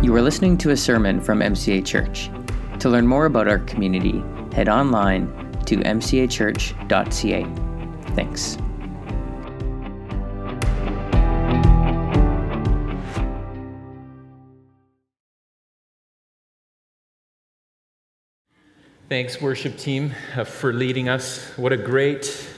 You are listening to a sermon from MCA Church. To learn more about our community, head online to mcachurch.ca. Thanks. Thanks, worship team, for leading us. What a great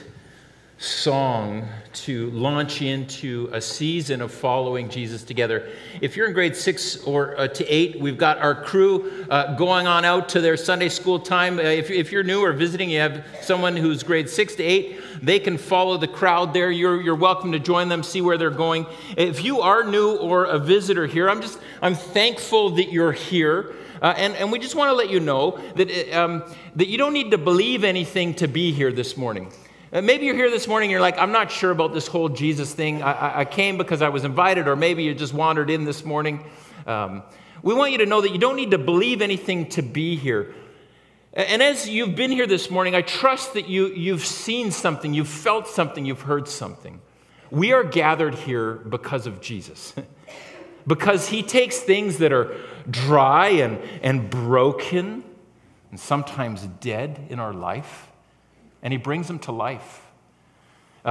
song to launch into a season of following Jesus together. If you're in grade 6 or to 8, we've got our crew going on out to their Sunday school time. If you're new or visiting, you have someone who's grade 6 to 8, they can follow the crowd there. You're welcome to join them, see where they're going. If you are new or a visitor here, I'm thankful that you're here. And we just want to let you know that you don't need to believe anything to be here this morning. Maybe you're here this morning and you're like, I'm not sure about this whole Jesus thing. I came because I was invited, or maybe you just wandered in this morning. We want you to know that you don't need to believe anything to be here. And as you've been here this morning, I trust that you've seen something, you've felt something, you've heard something. We are gathered here because of Jesus. Because he takes things that are dry and broken and sometimes dead in our life, and he brings them to life.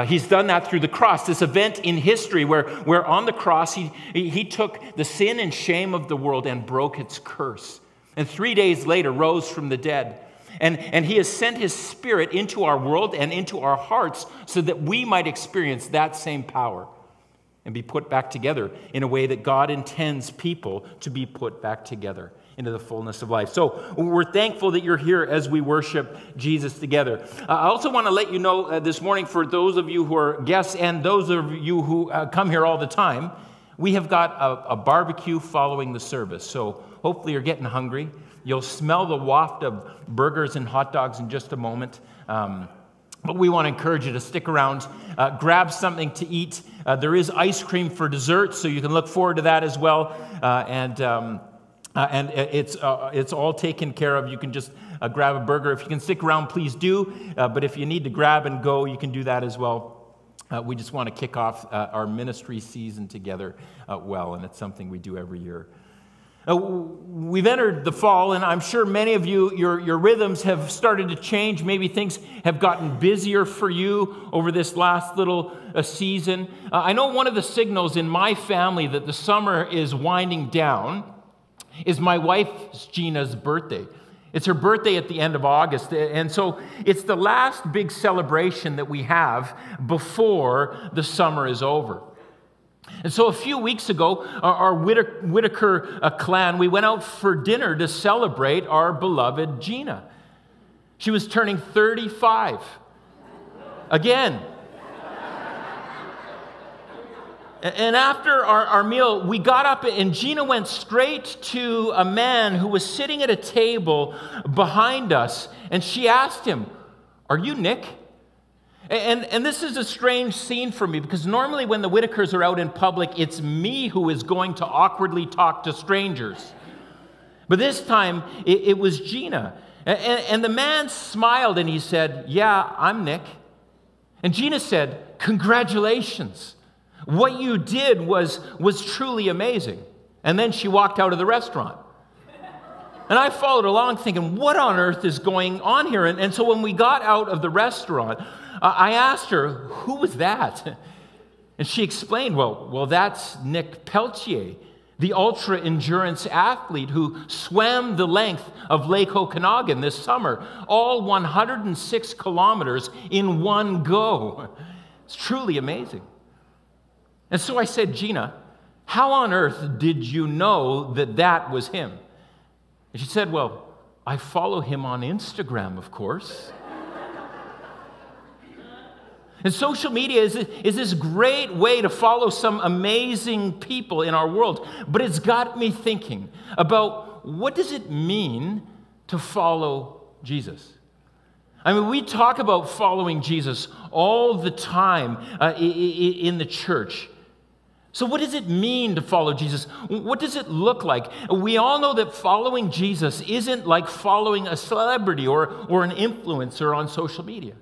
He's done that through the cross, this event in history where on the cross he took the sin and shame of the world and broke its curse, and 3 days later rose from the dead. And he has sent his Spirit into our world and into our hearts so that we might experience that same power and be put back together in a way that God intends people to be put back together into the fullness of life. So we're thankful that you're here as we worship Jesus together. I also want to let you know this morning, for those of you who are guests and those of you who come here all the time, we have got a barbecue following the service. So hopefully you're getting hungry. You'll smell the waft of burgers and hot dogs in just a moment. But we want to encourage you to stick around, grab something to eat. There is ice cream for dessert, so you can look forward to that as well. And it's all taken care of. You can just grab a burger. If you can stick around, please do. But if you need to grab and go, you can do that as well. We just want to kick off our ministry season together well, and it's something we do every year. We've entered the fall, and I'm sure many of you, your rhythms have started to change. Maybe things have gotten busier for you over this last little season. I know one of the signals in my family that the summer is winding down is my wife, Gina's birthday. It's her birthday at the end of August, and so it's the last big celebration that we have before the summer is over. And so a few weeks ago, our Whitaker clan, we went out for dinner to celebrate our beloved Gina. She was turning 35. Again. And after our meal, we got up and Gina went straight to a man who was sitting at a table behind us. And she asked him, "Are you Nick?" And this is a strange scene for me, because normally when the Whitakers are out in public, it's me who is going to awkwardly talk to strangers. But this time, it was Gina. And the man smiled and he said, "Yeah, I'm Nick." And Gina said, "Congratulations. What you did was truly amazing." And then she walked out of the restaurant. And I followed along thinking, what on earth is going on here? And so when we got out of the restaurant, I asked her, "Who was that?" And she explained, well, that's Nick Peltier, the ultra-endurance athlete who swam the length of Lake Okanagan this summer, all 106 kilometers in one go. It's truly amazing. And so I said, "Gina, how on earth did you know that was him?" And she said, "Well, I follow him on Instagram, of course." And social media is this great way to follow some amazing people in our world. But it's got me thinking about, what does it mean to follow Jesus? I mean, we talk about following Jesus all the time in the church. So what does it mean to follow Jesus? What does it look like? We all know that following Jesus isn't like following a celebrity or an influencer on social media.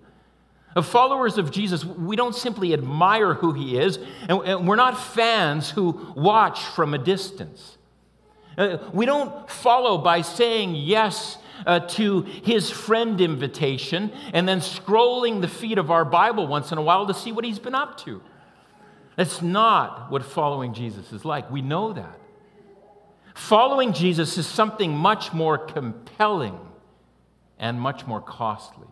Followers of Jesus, we don't simply admire who he is, and we're not fans who watch from a distance. We don't follow by saying yes to his friend invitation and then scrolling the feed of our Bible once in a while to see what he's been up to. That's not what following Jesus is like. We know that. Following Jesus is something much more compelling and much more costly.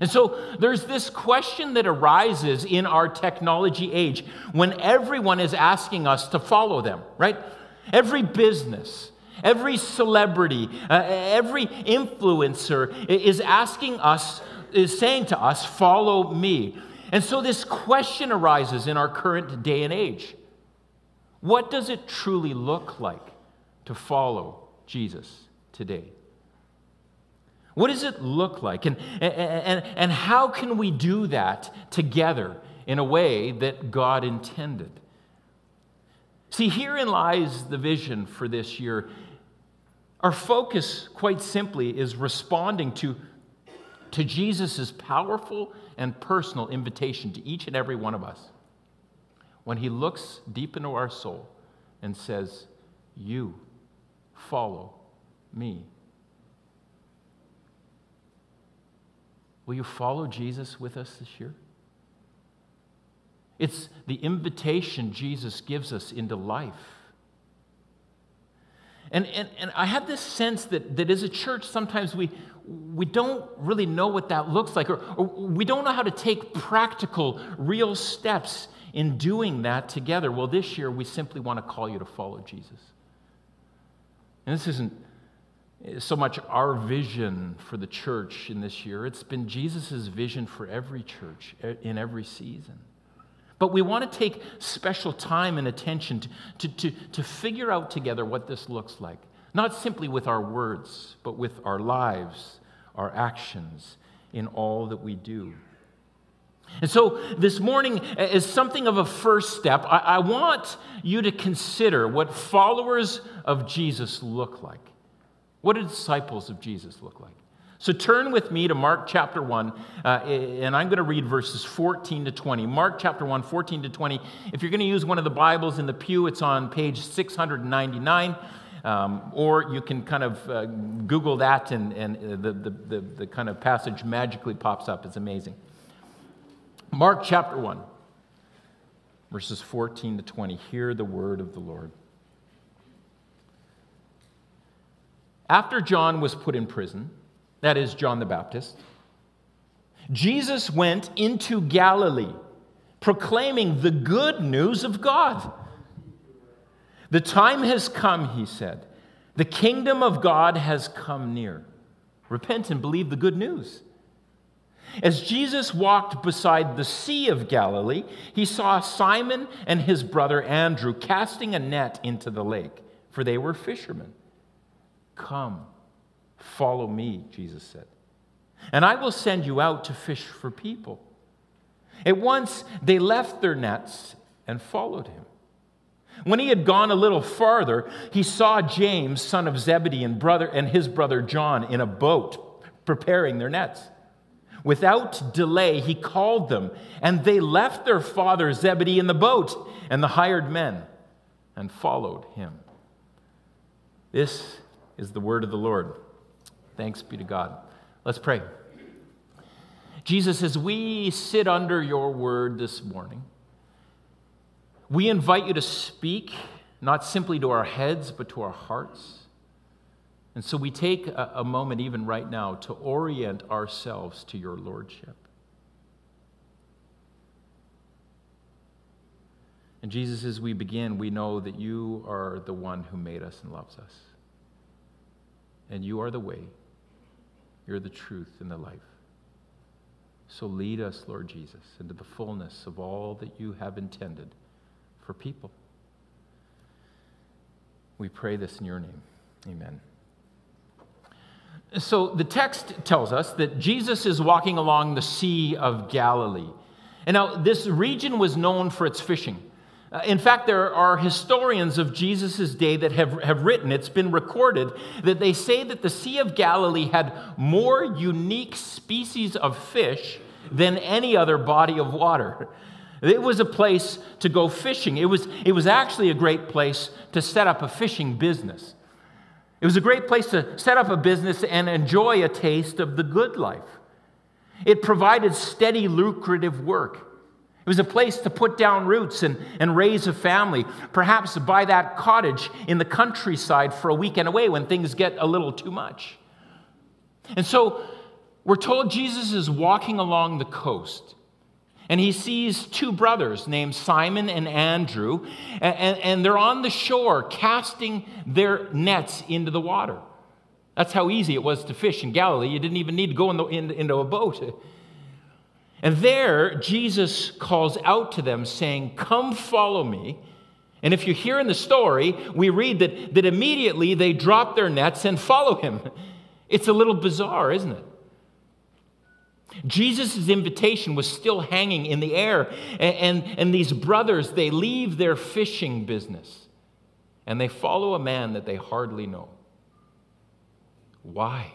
And so there's this question that arises in our technology age when everyone is asking us to follow them, right? Every business, every celebrity, every influencer is asking us, is saying to us, follow me. And so this question arises in our current day and age. What does it truly look like to follow Jesus today? What does it look like? And how can we do that together in a way that God intended? See, herein lies the vision for this year. Our focus, quite simply, is responding to Jesus' powerful and personal invitation to each and every one of us when he looks deep into our soul and says, "You follow me." Will you follow Jesus with us this year? It's the invitation Jesus gives us into life. And I have this sense that as a church, sometimes we don't really know what that looks like, or we don't know how to take practical, real steps in doing that together. Well, this year, we simply want to call you to follow Jesus. And this isn't so much our vision for the church in this year. It's been Jesus' vision for every church in every season. But we want to take special time and attention to figure out together what this looks like, not simply with our words, but with our lives, our actions, in all that we do. And so this morning is something of a first step. I want you to consider what followers of Jesus look like. What do disciples of Jesus look like? So turn with me to Mark chapter 1, and I'm going to read verses 14 to 20. Mark chapter 1, 14 to 20. If you're going to use one of the Bibles in the pew, it's on page 699, or you can kind of Google that, and the kind of passage magically pops up. It's amazing. Mark chapter 1, verses 14 to 20. Hear the word of the Lord. After John was put in prison, that is, John the Baptist, Jesus went into Galilee, proclaiming the good news of God. "The time has come," he said. "The kingdom of God has come near. Repent and believe the good news." As Jesus walked beside the Sea of Galilee, he saw Simon and his brother Andrew casting a net into the lake, for they were fishermen. "Come, follow me," Jesus said, "and I will send you out to fish for people." At once they left their nets and followed him. When he had gone a little farther, he saw James, son of Zebedee, and his brother John in a boat preparing their nets. Without delay, he called them, and they left their father Zebedee in the boat and the hired men and followed him. This is the word of the Lord. Thanks be to God. Let's pray. Jesus, as we sit under your word this morning, we invite you to speak, not simply to our heads, but to our hearts. And so we take a moment, even right now, to orient ourselves to your lordship. And Jesus, as we begin, we know that you are the one who made us and loves us. And you are the way, you're the truth, and the life. So lead us, Lord Jesus, into the fullness of all that you have intended for people. We pray this in your name. Amen. So the text tells us that Jesus is walking along the Sea of Galilee. And now this region was known for its fishing. In fact, there are historians of Jesus' day that have written, it's been recorded, that they say that the Sea of Galilee had more unique species of fish than any other body of water. It was a place to go fishing. It was actually a great place to set up a fishing business. It was a great place to set up a business and enjoy a taste of the good life. It provided steady, lucrative work. It was a place to put down roots and raise a family, perhaps buy that cottage in the countryside for a weekend away when things get a little too much. And so we're told Jesus is walking along the coast, and he sees two brothers named Simon and Andrew, and they're on the shore casting their nets into the water. That's how easy it was to fish in Galilee. You didn't even need to go into a boat. And there, Jesus calls out to them saying, "Come follow me." And if you hear in the story, we read that immediately they drop their nets and follow him. It's a little bizarre, isn't it? Jesus' invitation was still hanging in the air, and these brothers, they leave their fishing business, and they follow a man that they hardly know. Why?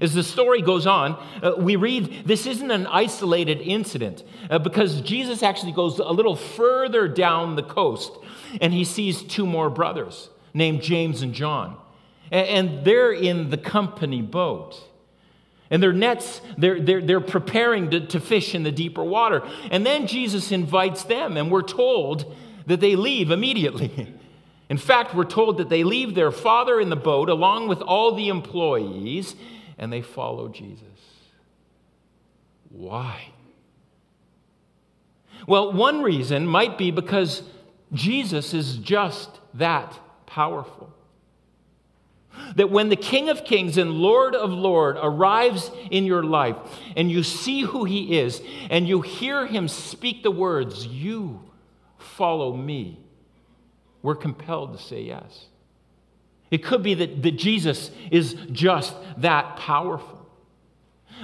As the story goes on, we read this isn't an isolated incident, because Jesus actually goes a little further down the coast, and he sees two more brothers named James and John, and they're in the company boat. And their nets, they're preparing to fish in the deeper water. And then Jesus invites them, and we're told that they leave immediately. In fact, we're told that they leave their father in the boat along with all the employees, and they follow Jesus. Why? Well, one reason might be because Jesus is just that powerful. That when the King of Kings and Lord of Lords arrives in your life and you see who he is and you hear him speak the words, "You follow me," we're compelled to say yes. It could be that Jesus is just that powerful.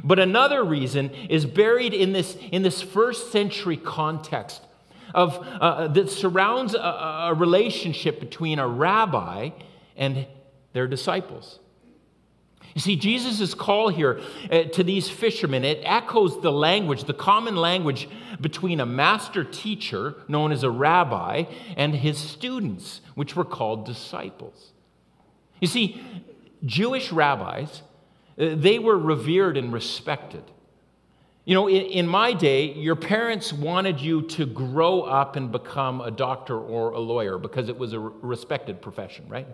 But another reason is buried in this first century context of that surrounds a relationship between a rabbi and their disciples. You see, Jesus' call here to these fishermen, it echoes the language, the common language between a master teacher, known as a rabbi, and his students, which were called disciples. You see, Jewish rabbis, they were revered and respected. You know, in my day, your parents wanted you to grow up and become a doctor or a lawyer because it was a respected profession, right?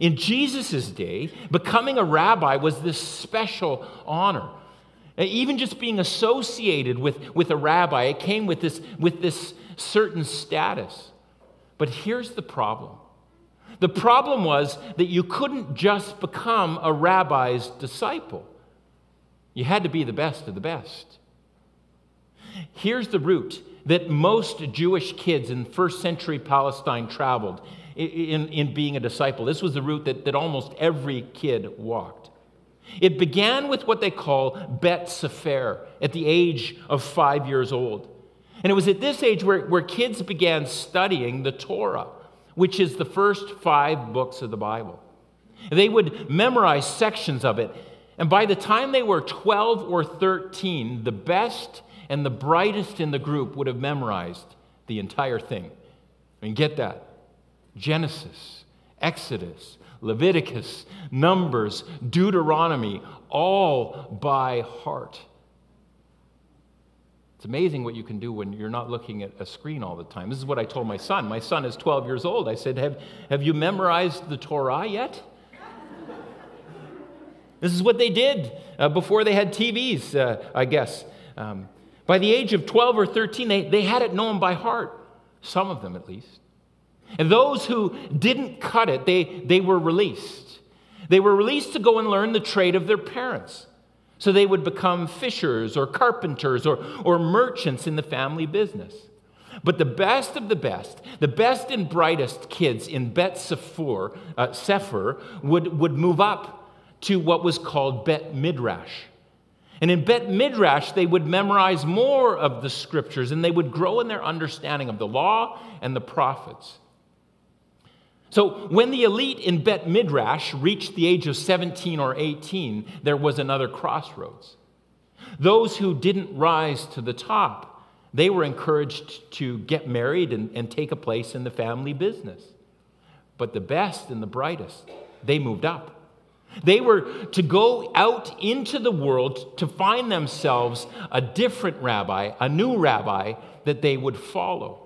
In Jesus' day, becoming a rabbi was this special honor. Even just being associated with a rabbi, it came with this certain status. But here's the problem. The problem was that you couldn't just become a rabbi's disciple. You had to be the best of the best. Here's the route that most Jewish kids in first century Palestine traveled in being a disciple. This was the route that almost every kid walked. It began with what they call Bet Sefer at the age of 5 years old. And it was at this age where kids began studying the Torah, which is the first 5 books of the Bible. They would memorize sections of it. And by the time they were 12 or 13, the best and the brightest in the group would have memorized the entire thing. I mean, get that. Genesis, Exodus, Leviticus, Numbers, Deuteronomy, all by heart. It's amazing what you can do when you're not looking at a screen all the time. This is what I told my son. My son is 12 years old. I said, have you memorized the Torah yet? This is what they did before they had TVs, I guess. By the age of 12 or 13, they had it known by heart, some of them at least. And those who didn't cut it, they were released. They were released to go and learn the trade of their parents. So they would become fishers or carpenters or merchants in the family business. But the best of the best and brightest kids in Bet Sefer, would move up to what was called Bet Midrash. And in Bet Midrash, they would memorize more of the scriptures and they would grow in their understanding of the law and the prophets. So when the elite in Bet Midrash reached the age of 17 or 18, there was another crossroads. Those who didn't rise to the top, they were encouraged to get married and take a place in the family business. But the best and the brightest, they moved up. They were to go out into the world to find themselves a different rabbi, a new rabbi that they would follow.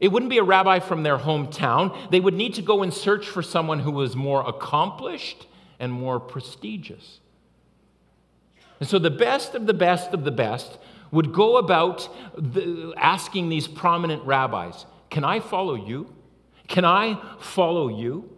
It wouldn't be a rabbi from their hometown. They would need to go and search for someone who was more accomplished and more prestigious. And so the best of the best of the best would go about asking these prominent rabbis, "Can I follow you? Can I follow you?"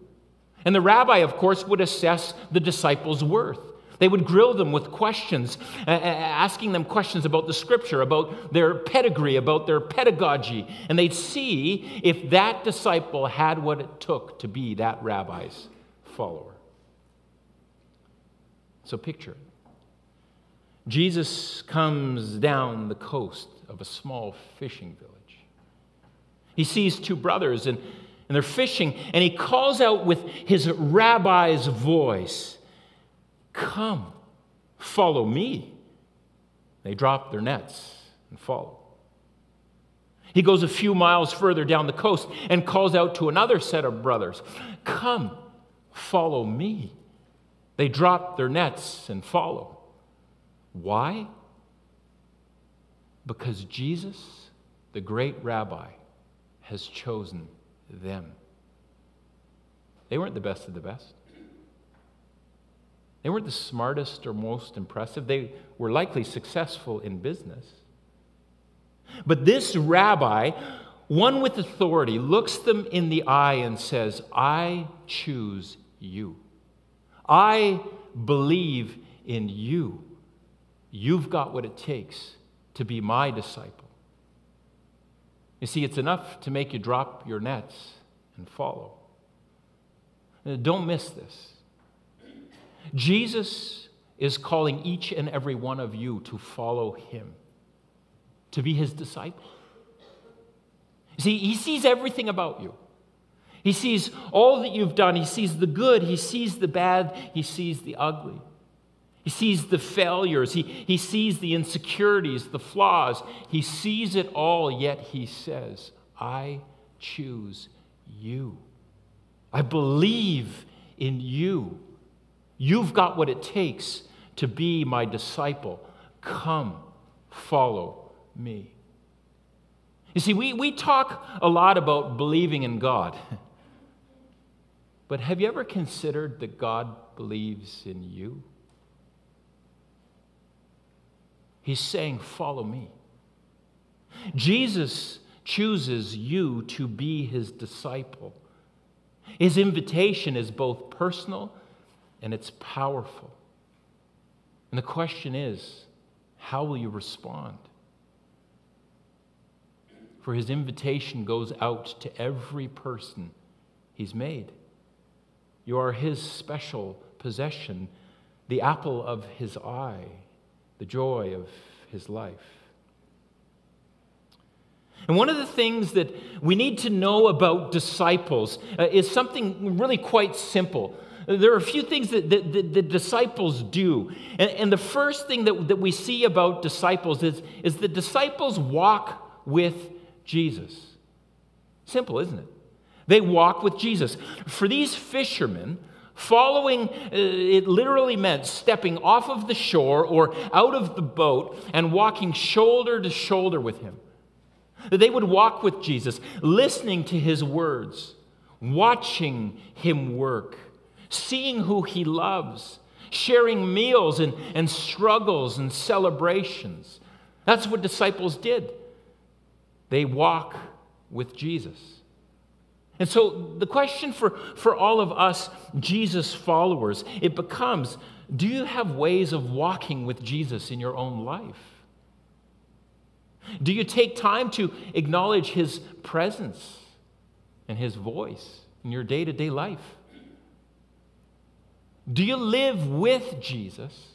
And the rabbi, of course, would assess the disciples' worth. They would grill them with questions, asking them questions about the scripture, about their pedigree, about their pedagogy. And they'd see if that disciple had what it took to be that rabbi's follower. So picture it. Jesus comes down the coast of a small fishing village. He sees two brothers, and they're fishing, and he calls out with his rabbi's voice, "Come, follow me." They drop their nets and follow. He goes a few miles further down the coast and calls out to another set of brothers, "Come, follow me." They drop their nets and follow. Why? Because Jesus, the great rabbi, has chosen them. They weren't the best of the best. They weren't the smartest or most impressive. They were likely successful in business. But this rabbi, one with authority, looks them in the eye and says, "I choose you. I believe in you. You've got what it takes to be my disciple." You see, it's enough to make you drop your nets and follow. Don't miss this. Jesus is calling each and every one of you to follow him, to be his disciple. See, he sees everything about you. He sees all that you've done. He sees the good. He sees the bad. He sees the ugly. He sees the failures, he sees the insecurities, the flaws. He sees it all, yet he says, "I choose you. I believe in you. You've got what it takes to be my disciple. Come, follow me." You see, we talk a lot about believing in God. But have you ever considered that God believes in you? He's saying, "Follow me." Jesus chooses you to be his disciple. His invitation is both personal and it's powerful. And the question is, how will you respond? For his invitation goes out to every person he's made. You are his special possession, the apple of his eye, the joy of his life. And one of the things that we need to know about disciples is something really quite simple. There are a few things that the disciples do. And the first thing that we see about disciples is the disciples walk with Jesus. Simple, isn't it? They walk with Jesus. For these fishermen, following, it literally meant stepping off of the shore or out of the boat and walking shoulder to shoulder with him. They would walk with Jesus, listening to his words, watching him work, seeing who he loves, sharing meals and struggles and celebrations. That's what disciples did. They walk with Jesus. And so the question for all of us Jesus followers, it becomes, do you have ways of walking with Jesus in your own life? Do you take time to acknowledge his presence and his voice in your day-to-day life? Do you live with Jesus,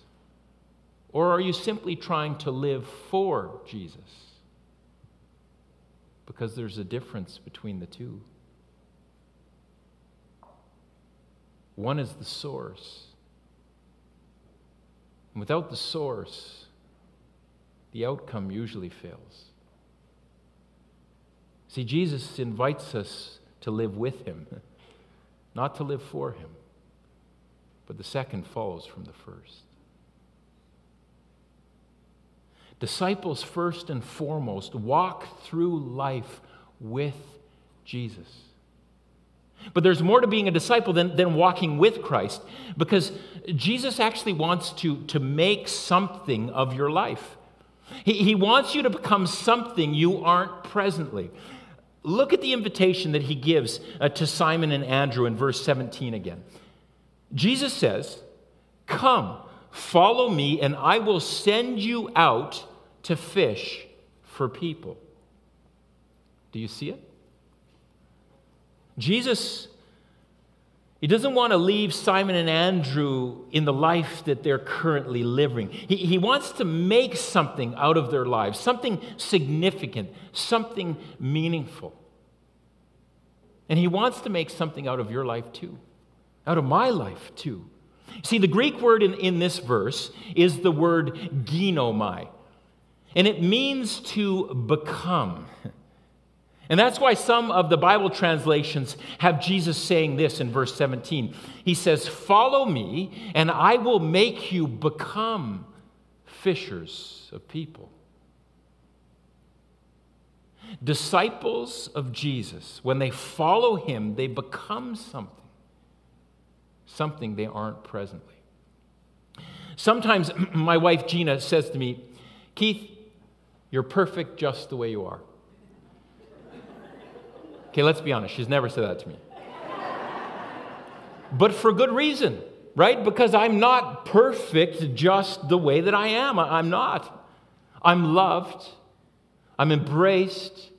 or are you simply trying to live for Jesus? Because there's a difference between the two. One is the source, And without the source, the outcome usually fails. See, Jesus invites us to live with him, not to live for him. But the second follows from the first. Disciples, first and foremost, walk through life with Jesus. But there's more to being a disciple than walking with Christ, because Jesus actually wants to make something of your life. He wants you to become something you aren't presently. Look at the invitation that he gives to Simon and Andrew in verse 17 again. Jesus says, "Come, follow me, and I will send you out to fish for people." Do you see it? Jesus, he doesn't want to leave Simon and Andrew in the life that they're currently living. He wants to make something out of their lives, something significant, something meaningful. And he wants to make something out of your life too, out of my life too. See, the Greek word in this verse is the word ginomai, and it means to become. And that's why some of the Bible translations have Jesus saying this in verse 17. He says, "Follow me, and I will make you become fishers of people." Disciples of Jesus, when they follow him, they become something, something they aren't presently. Sometimes my wife Gina says to me, "Keith, you're perfect just the way you are." Okay, let's be honest, she's never said that to me. But for good reason, right? Because I'm not perfect just the way that I am. I'm not. I'm loved. I'm embraced.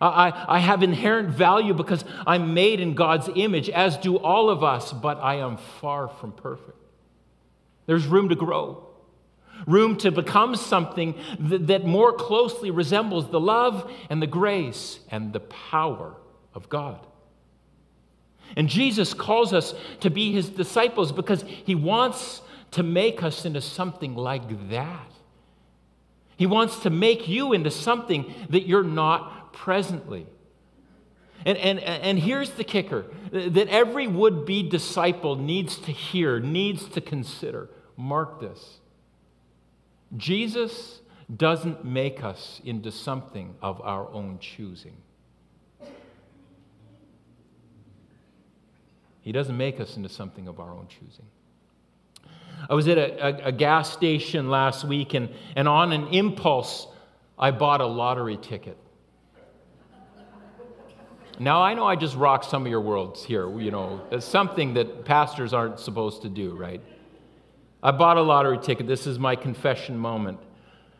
I have inherent value because I'm made in God's image, as do all of us, but I am far from perfect. There's room to grow. Room to become something that more closely resembles the love and the grace and the power of God. And Jesus calls us to be his disciples because he wants to make us into something like that. He wants to make you into something that you're not presently. And here's the kicker that every would-be disciple needs to hear, needs to consider. Mark this. Jesus doesn't make us into something of our own choosing. He doesn't make us into something of our own choosing. I was at a gas station last week, and on an impulse, I bought a lottery ticket. Now, I know I just rocked some of your worlds here, you know. It's something that pastors aren't supposed to do, right? I bought a lottery ticket. This is my confession moment.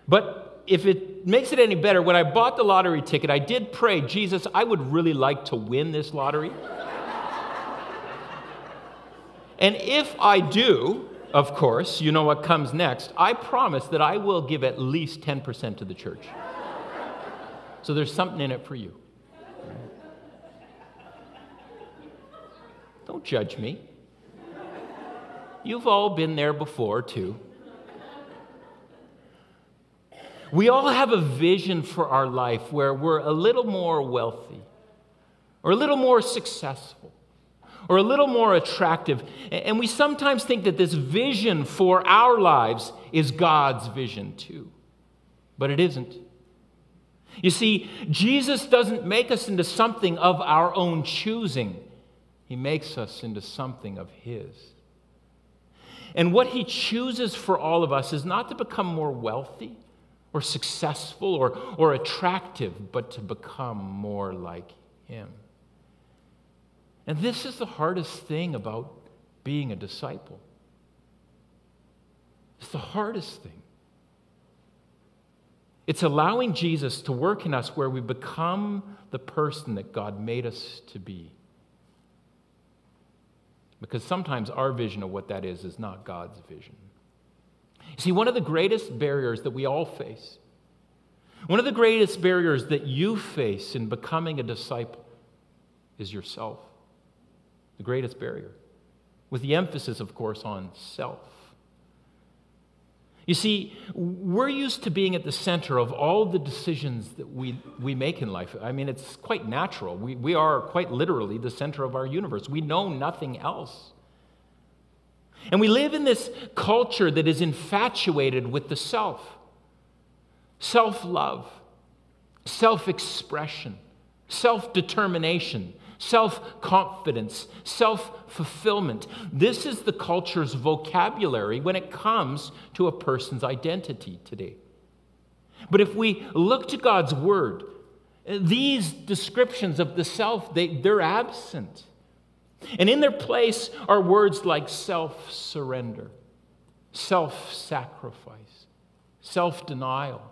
But if it makes it any better, when I bought the lottery ticket, I did pray, "Jesus, I would really like to win this lottery. And if I do, of course, you know what comes next, I promise that I will give at least 10% to the church." So there's something in it for you. Don't judge me. You've all been there before, too. We all have a vision for our life where we're a little more wealthy, or a little more successful, or a little more attractive. And we sometimes think that this vision for our lives is God's vision, too. But it isn't. You see, Jesus doesn't make us into something of our own choosing. He makes us into something of his. And what he chooses for all of us is not to become more wealthy or successful or attractive, but to become more like him. And this is the hardest thing about being a disciple. It's the hardest thing. It's allowing Jesus to work in us where we become the person that God made us to be. Because sometimes our vision of what that is not God's vision. See, one of the greatest barriers that we all face, one of the greatest barriers that you face in becoming a disciple is yourself. The greatest barrier. With the emphasis, of course, on self. You see, we're used to being at the center of all the decisions that we make in life. I mean, it's quite natural. We are quite literally the center of our universe. We know nothing else. And we live in this culture that is infatuated with the self, self-love, self-expression, self-determination, self-confidence, self-fulfillment. This is the culture's vocabulary when it comes to a person's identity today. But if we look to God's word, these descriptions of the self, they're absent. And in their place are words like self-surrender, self-sacrifice, self-denial,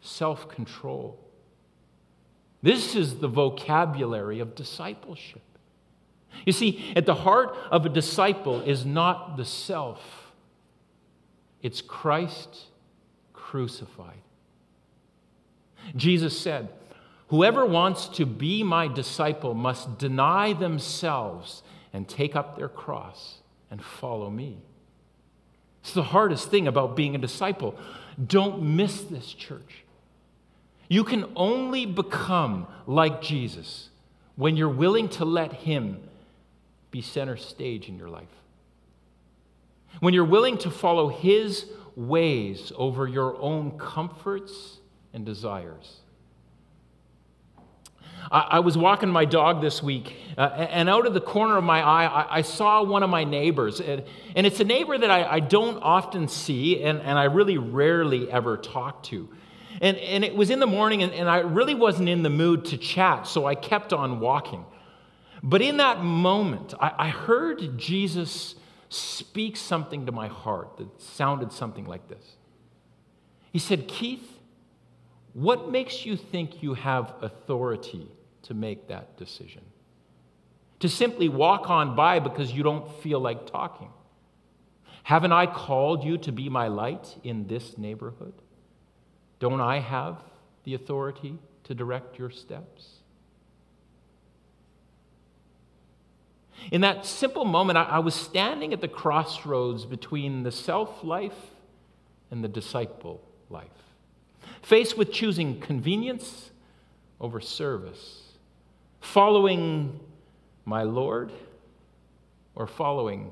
self-control. This is the vocabulary of discipleship. You see, at the heart of a disciple is not the self. It's Christ crucified. Jesus said, "Whoever wants to be my disciple must deny themselves and take up their cross and follow me." It's the hardest thing about being a disciple. Don't miss this, church. You can only become like Jesus when you're willing to let him be center stage in your life. When you're willing to follow his ways over your own comforts and desires. I was walking my dog this week, and out of the corner of my eye, I saw one of my neighbors. And it's a neighbor that I don't often see, and I really rarely ever talk to. And it was in the morning, and I really wasn't in the mood to chat, so I kept on walking. But in that moment, I heard Jesus speak something to my heart that sounded something like this. He said, "Keith, what makes you think you have authority to make that decision? To simply walk on by because you don't feel like talking? Haven't I called you to be my light in this neighborhood? Don't I have the authority to direct your steps?" In that simple moment, I was standing at the crossroads between the self-life and the disciple life. Faced with choosing convenience over service, following my Lord or following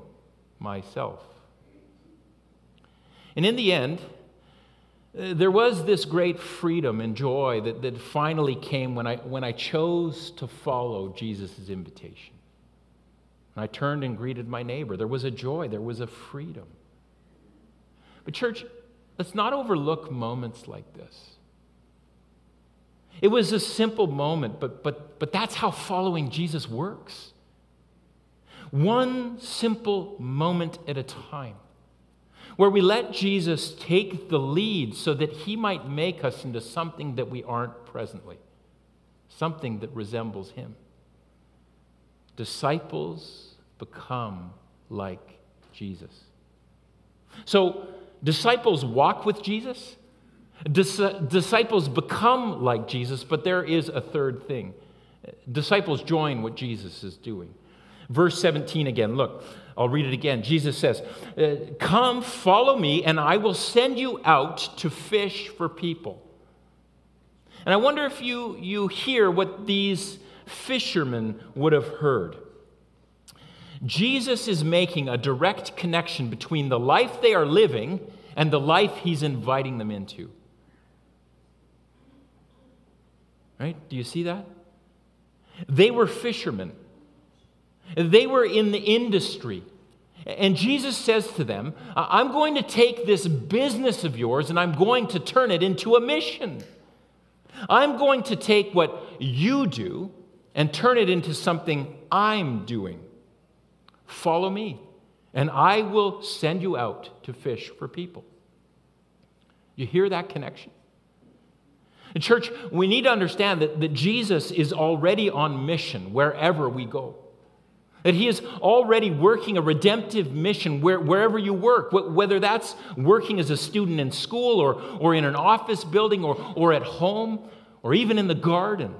myself. And in the end, there was this great freedom and joy that finally came when I chose to follow Jesus' invitation. And I turned and greeted my neighbor. There was a joy, there was a freedom. But church, let's not overlook moments like this. It was a simple moment, but that's how following Jesus works. One simple moment at a time, where we let Jesus take the lead so that he might make us into something that we aren't presently, something that resembles him. Disciples become like Jesus. So, disciples walk with Jesus. Disciples become like Jesus, but there is a third thing. Disciples join what Jesus is doing. Verse 17 again. Look, I'll read it again. Jesus says, "Come, follow me, and I will send you out to fish for people." And I wonder if you hear what these fishermen would have heard. Jesus is making a direct connection between the life they are living and the life he's inviting them into. Right? Do you see that? They were fishermen. They were in the industry. And Jesus says to them, "I'm going to take this business of yours and I'm going to turn it into a mission. I'm going to take what you do and turn it into something I'm doing. Follow me, and I will send you out to fish for people." You hear that connection? And church, we need to understand that Jesus is already on mission wherever we go. That he is already working a redemptive mission wherever you work, whether that's working as a student in school or in an office building or at home or even in the garden.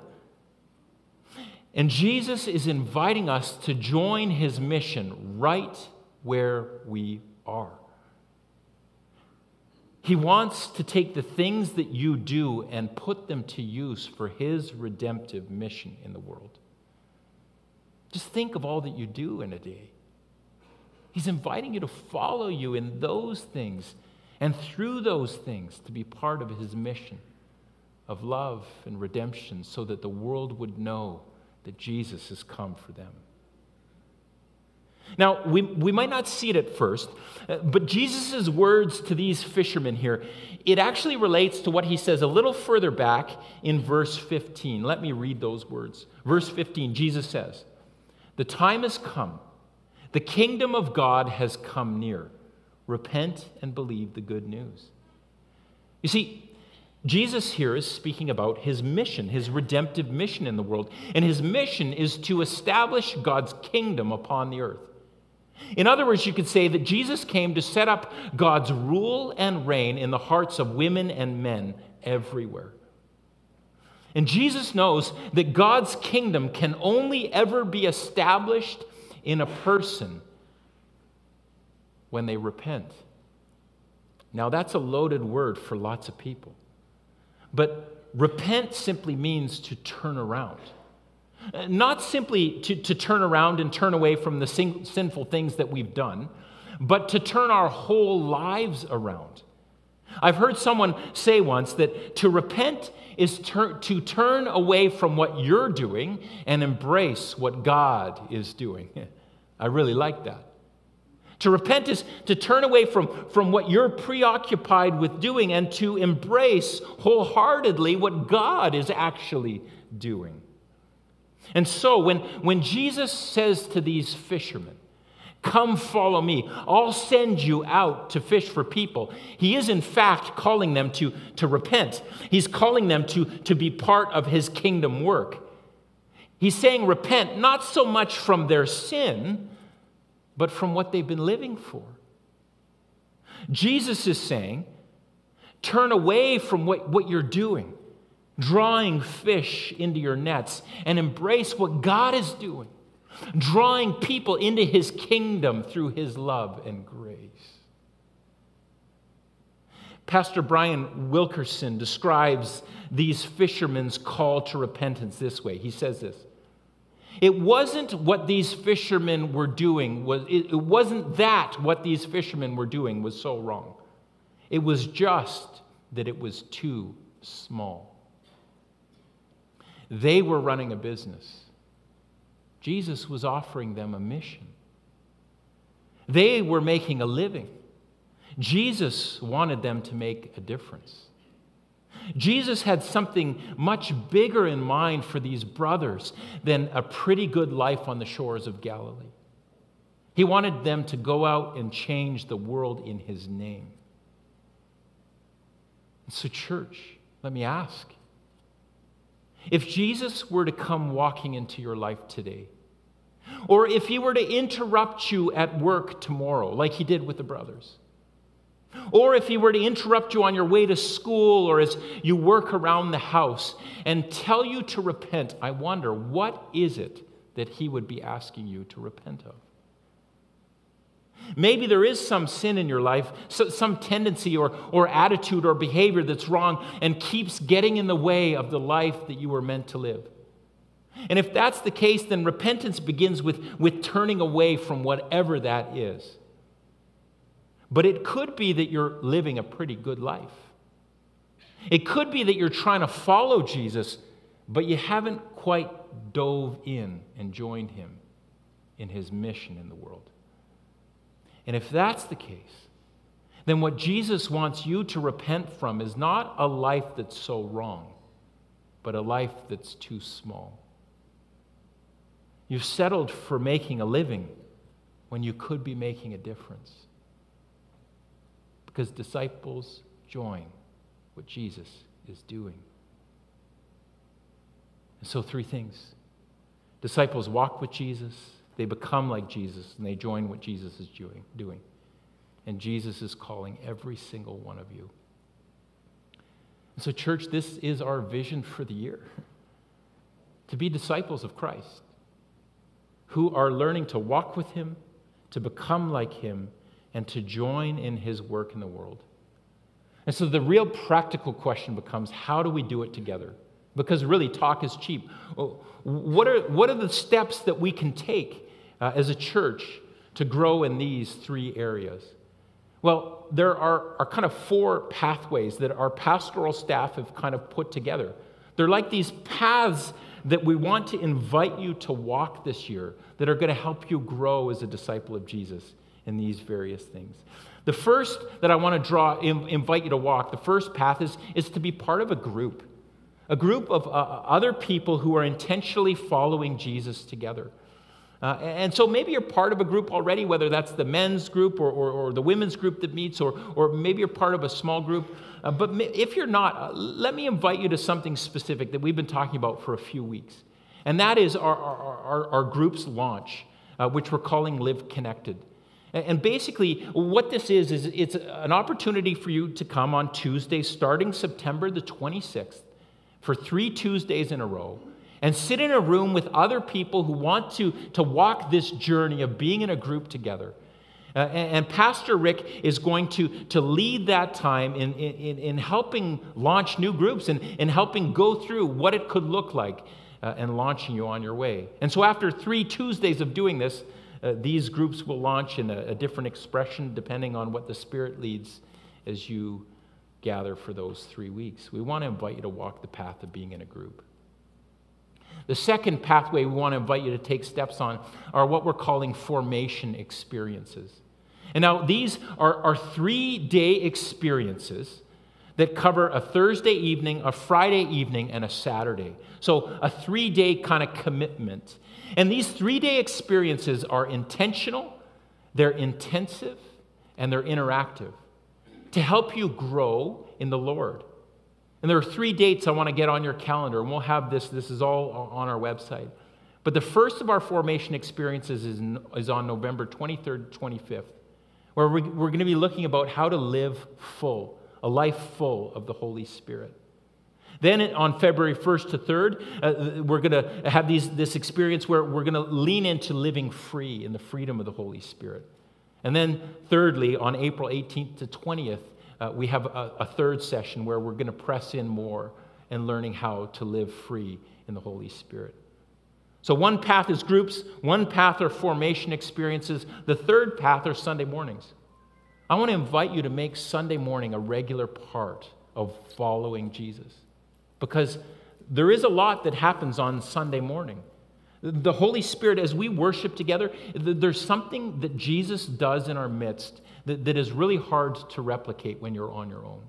And Jesus is inviting us to join his mission right where we are. He wants to take the things that you do and put them to use for his redemptive mission in the world. Just think of all that you do in a day. He's inviting you to follow you in those things and through those things to be part of his mission of love and redemption so that the world would know that Jesus has come for them. Now, we might not see it at first, but Jesus' words to these fishermen here, it actually relates to what he says a little further back in verse 15. Let me read those words. Verse 15, Jesus says, "The time has come. The kingdom of God has come near. Repent and believe the good news." You see, Jesus here is speaking about his mission, his redemptive mission in the world. And his mission is to establish God's kingdom upon the earth. In other words, you could say that Jesus came to set up God's rule and reign in the hearts of women and men everywhere. And Jesus knows that God's kingdom can only ever be established in a person when they repent. Now, that's a loaded word for lots of people. But repent simply means to turn around. Not simply to turn around and turn away from the sinful things that we've done, but to turn our whole lives around. I've heard someone say once that to repent is to turn away from what you're doing and embrace what God is doing. I really like that. To repent is to turn away from what you're preoccupied with doing and to embrace wholeheartedly what God is actually doing. And so when Jesus says to these fishermen, "Come follow me, I'll send you out to fish for people," he is in fact calling them to repent. He's calling them to be part of his kingdom work. He's saying repent not so much from their sin, but from what they've been living for. Jesus is saying, turn away from what you're doing, drawing fish into your nets, and embrace what God is doing, drawing people into his kingdom through his love and grace. Pastor Brian Wilkerson describes these fishermen's call to repentance this way. He says this: "It wasn't what these fishermen were doing, what these fishermen were doing was so wrong. It was just that it was too small." They were running a business. Jesus was offering them a mission. They were making a living. Jesus wanted them to make a difference. Jesus had something much bigger in mind for these brothers than a pretty good life on the shores of Galilee. He wanted them to go out and change the world in his name. So, church, let me ask, if Jesus were to come walking into your life today, or if he were to interrupt you at work tomorrow, like he did with the brothers, or if he were to interrupt you on your way to school or as you work around the house and tell you to repent, I wonder, what is it that he would be asking you to repent of? Maybe there is some sin in your life, some tendency or attitude or behavior that's wrong and keeps getting in the way of the life that you were meant to live. And if that's the case, then repentance begins with turning away from whatever that is. But it could be that you're living a pretty good life. It could be that you're trying to follow Jesus, but you haven't quite dove in and joined him in his mission in the world. And if that's the case, then what Jesus wants you to repent from is not a life that's so wrong, but a life that's too small. You've settled for making a living when you could be making a difference. Because disciples join what Jesus is doing. And so, three things. Disciples walk with Jesus, they become like Jesus, and they join what Jesus is doing. And Jesus is calling every single one of you. And so, church, this is our vision for the year. To be disciples of Christ, who are learning to walk with him, to become like him, and to join in his work in the world. And so the real practical question becomes, how do we do it together? Because really, talk is cheap. What are the steps that we can take as a church to grow in these three areas? Well, there are kind of four pathways that our pastoral staff have kind of put together. They're like these paths that we want to invite you to walk this year that are going to help you grow as a disciple of Jesus in these various things. The first that I want to invite you to walk, the first path is to be part of a group of other people who are intentionally following Jesus together. And so maybe you're part of a group already, whether that's the men's group or the women's group that meets, or maybe you're part of a small group. But if you're not, let me invite you to something specific that we've been talking about for a few weeks. And that is our group's launch, which we're calling Live Connected. And basically what this is it's an opportunity for you to come on Tuesday, starting September the 26th, for 3 Tuesdays in a row, and sit in a room with other people who want to walk this journey of being in a group together. And Pastor Rick is going to lead that time in helping launch new groups and in helping go through what it could look like and launching you on your way. And so after 3 Tuesdays of doing this, these groups will launch in a different expression depending on what the Spirit leads as you gather for those 3 weeks. We want to invite you to walk the path of being in a group. The second pathway we want to invite you to take steps on are what we're calling formation experiences. And now these are 3-day experiences that cover a Thursday evening, a Friday evening, and a Saturday. So a 3-day kind of commitment. And these 3-day experiences are intentional, they're intensive, and they're interactive to help you grow in the Lord. And there are 3 dates I want to get on your calendar, and we'll have this. This is all on our website. But the first of our formation experiences is on November 23rd, 25th, where we're going to be looking about how to live full, a life full of the Holy Spirit. Then on February 1st to 3rd, we're going to have this experience where we're going to lean into living free in the freedom of the Holy Spirit. And then thirdly, on April 18th to 20th, we have a third session where we're going to press in more and learning how to live free in the Holy Spirit. So one path is groups, one path are formation experiences, the third path are Sunday mornings. I want to invite you to make Sunday morning a regular part of following Jesus, because there is a lot that happens on Sunday morning. The Holy Spirit, as we worship together, there's something that Jesus does in our midst that is really hard to replicate when you're on your own.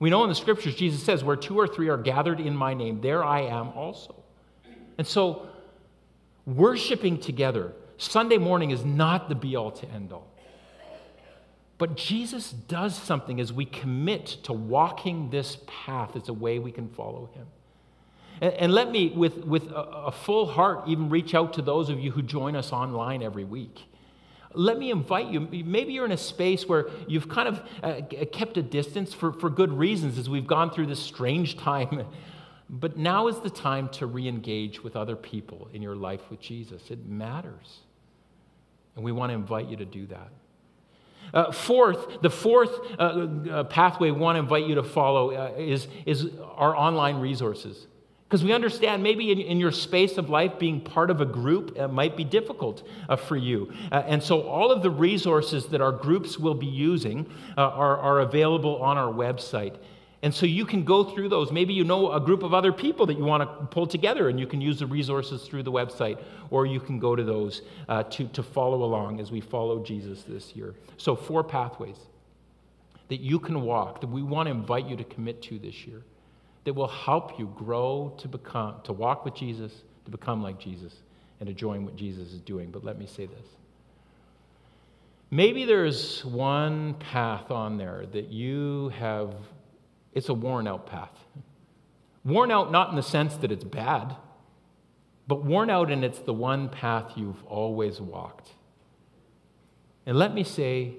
We know in the Scriptures, Jesus says, where 2 or 3 are gathered in my name, there I am also. And so, worshiping together, Sunday morning is not the be-all to end-all. But Jesus does something as we commit to walking this path as a way we can follow him. And let me, with a full heart, even reach out to those of you who join us online every week. Let me invite you. Maybe you're in a space where you've kind of kept a distance for good reasons as we've gone through this strange time. But now is the time to re-engage with other people in your life with Jesus. It matters. And we want to invite you to do that. The fourth pathway we want to invite you to follow is our online resources. Because we understand maybe in your space of life, being part of a group might be difficult for you. And so all of the resources that our groups will be using are available on our website. And so you can go through those. Maybe you know a group of other people that you want to pull together, and you can use the resources through the website, or you can go to those to follow along as we follow Jesus this year. So 4 pathways that you can walk, that we want to invite you to commit to this year, that will help you grow to walk with Jesus, to become like Jesus, and to join what Jesus is doing. But let me say this. Maybe there's one path on there that you have, it's a worn out path. Worn out not in the sense that it's bad, but worn out in it's the one path you've always walked. And let me say,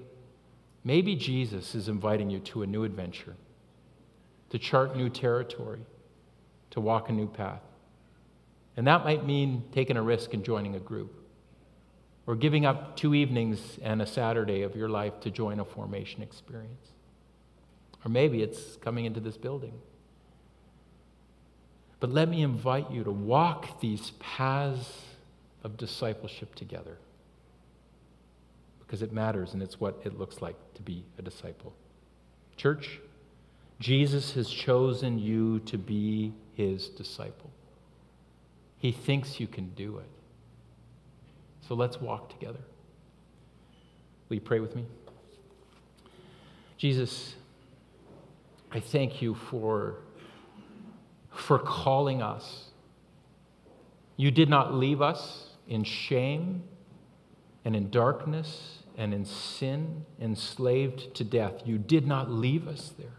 maybe Jesus is inviting you to a new adventure, to chart new territory, to walk a new path. And that might mean taking a risk and joining a group, or giving up 2 evenings and a Saturday of your life to join a formation experience. Or maybe it's coming into this building. But let me invite you to walk these paths of discipleship together, because it matters, and it's what it looks like to be a disciple. Church, Jesus has chosen you to be his disciple. He thinks you can do it. So let's walk together. Will you pray with me? Jesus, I thank you for calling us. You did not leave us in shame and in darkness and in sin, enslaved to death. You did not leave us there.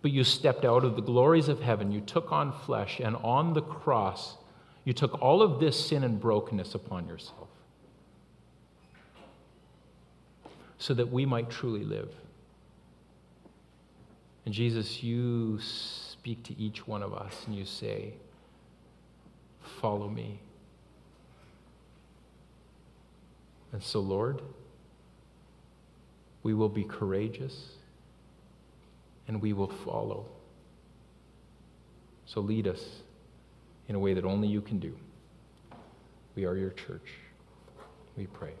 But you stepped out of the glories of heaven. You took on flesh, and on the cross, you took all of this sin and brokenness upon yourself so that we might truly live. And Jesus, you speak to each one of us and you say, follow me. And so, Lord, we will be courageous and we will follow. So lead us in a way that only you can do. We are your church. We pray.